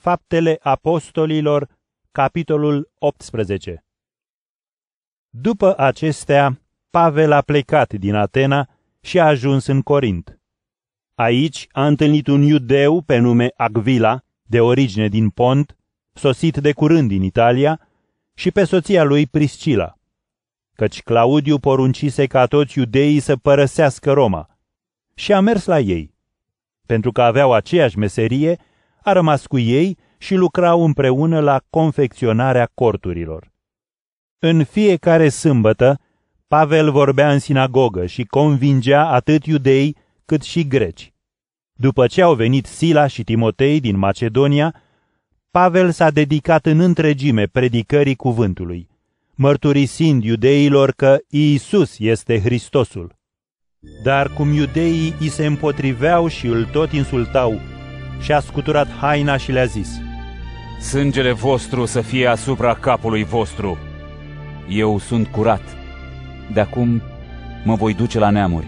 Faptele Apostolilor, capitolul 18. După acestea, Pavel a plecat din Atena și a ajuns în Corint. Aici a întâlnit un iudeu pe nume Agvila, de origine din Pont, sosit de curând din Italia, și pe soția lui Priscila, căci Claudiu poruncise ca toți iudeii să părăsească Roma, și a mers la ei. Pentru că aveau aceeași meserie, a rămas cu ei și lucrau împreună la confecționarea corturilor. În fiecare sâmbătă, Pavel vorbea în sinagogă și convingea atât iudei cât și greci. După ce au venit Sila și Timotei din Macedonia, Pavel s-a dedicat în întregime predicării cuvântului, mărturisind iudeilor că Iisus este Hristosul. Dar cum iudeii îi se împotriveau și îl tot insultau, și-a scuturat haina și le-a zis: Sângele vostru să fie asupra capului vostru! Eu sunt curat, de acum mă voi duce la neamuri.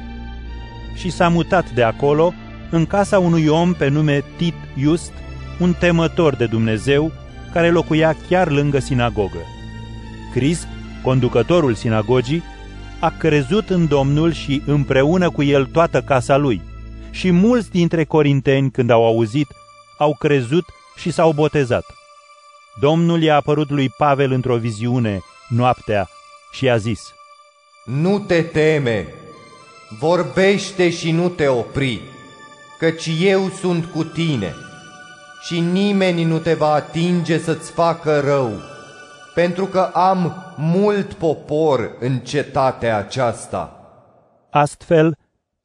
Și s-a mutat de acolo în casa unui om pe nume Tit Just, un temător de Dumnezeu, care locuia chiar lângă sinagogă. Crisp, conducătorul sinagogii, a crezut în Domnul și împreună cu el toată casa lui. Și mulți dintre corinteni, când au auzit, au crezut și s-au botezat. Domnul i-a apărut lui Pavel într-o viziune noaptea și i-a zis: Nu te teme, vorbește și nu te opri, căci eu sunt cu tine și nimeni nu te va atinge să-ți facă rău, pentru că am mult popor în cetatea aceasta. Astfel,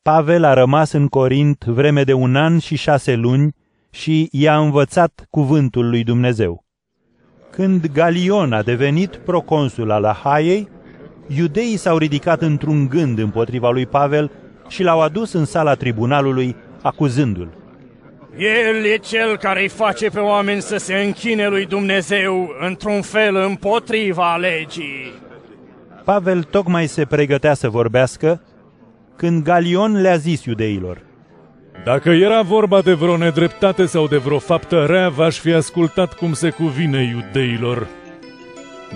Pavel a rămas în Corint vreme de 1 an și 6 luni și i-a învățat cuvântul lui Dumnezeu. Când Galion a devenit proconsul al Ahaiei, iudeii s-au ridicat într-un gând împotriva lui Pavel și l-au adus în sala tribunalului, acuzându-l. El e cel care îi face pe oameni să se închine lui Dumnezeu într-un fel împotriva legii. Pavel tocmai se pregătea să vorbească când Galion le-a zis iudeilor: Dacă era vorba de vreo nedreptate sau de vreo faptă rea, v-aș fi ascultat cum se cuvine iudeilor.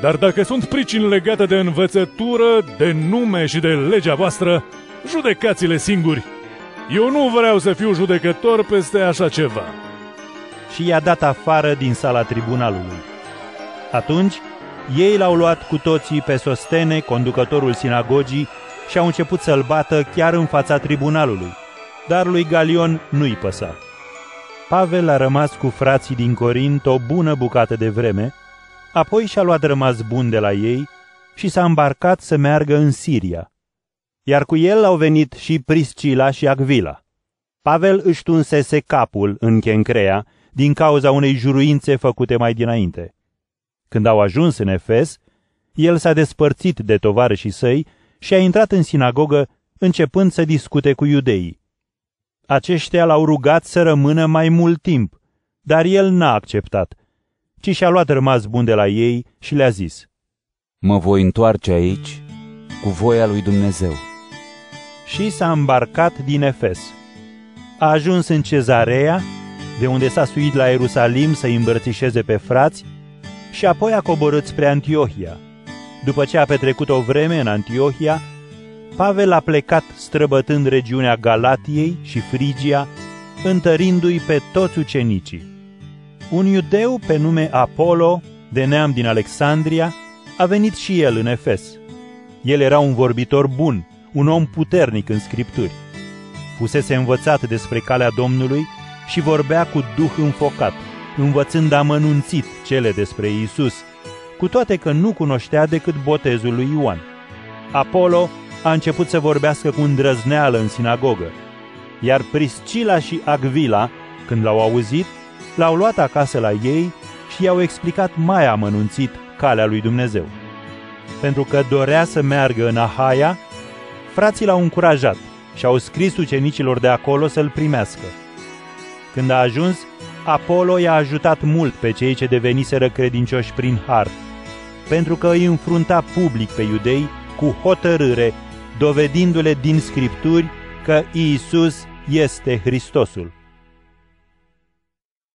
Dar dacă sunt pricini legate de învățătură, de nume și de legea voastră, judecați-le singuri. Eu nu vreau să fiu judecător peste așa ceva. Și i-a dat afară din sala tribunalului. Atunci, ei l-au luat cu toții pe Sostene, conducătorul sinagogii, și au început să-l bată chiar în fața tribunalului, dar lui Galion nu-i păsa. Pavel a rămas cu frații din Corint o bună bucată de vreme, apoi și-a luat rămas bun de la ei și s-a îmbarcat să meargă în Siria. Iar cu el au venit și Priscila și Agvila. Pavel își tunsese capul în Chencrea din cauza unei juruințe făcute mai dinainte. Când au ajuns în Efes, el s-a despărțit de tovarășii săi și a intrat în sinagogă, începând să discute cu iudeii. Aceștia l-au rugat să rămână mai mult timp, dar el n-a acceptat, ci și-a luat rămas bun de la ei și le-a zis: Mă voi întoarce aici cu voia lui Dumnezeu. Și s-a îmbarcat din Efes. A ajuns în Cezarea, de unde s-a suit la Ierusalim să-i îmbrățișeze pe frați, și apoi a coborât spre Antiohia. După ce a petrecut o vreme în Antiohia, Pavel a plecat străbătând regiunea Galatiei și Frigia, întărindu-i pe toți ucenicii. Un iudeu pe nume Apollo, de neam din Alexandria, a venit și el în Efes. El era un vorbitor bun, un om puternic în Scripturi. Fusese învățat despre calea Domnului și vorbea cu duh înfocat, învățând amănunțit cele despre Iisus, cu toate că nu cunoștea decât botezul lui Ioan. Apollo a început să vorbească cu îndrăzneală în sinagogă, iar Priscila și Agvila, când l-au auzit, l-au luat acasă la ei și i-au explicat mai amănunțit calea lui Dumnezeu. Pentru că dorea să meargă în Ahaia, frații l-au încurajat și au scris ucenicilor de acolo să-l primească. Când a ajuns, Apollo i-a ajutat mult pe cei ce deveniseră credincioși prin har, pentru că îi înfrunta public pe iudei cu hotărâre, dovedindu-le din Scripturi că Iisus este Hristosul.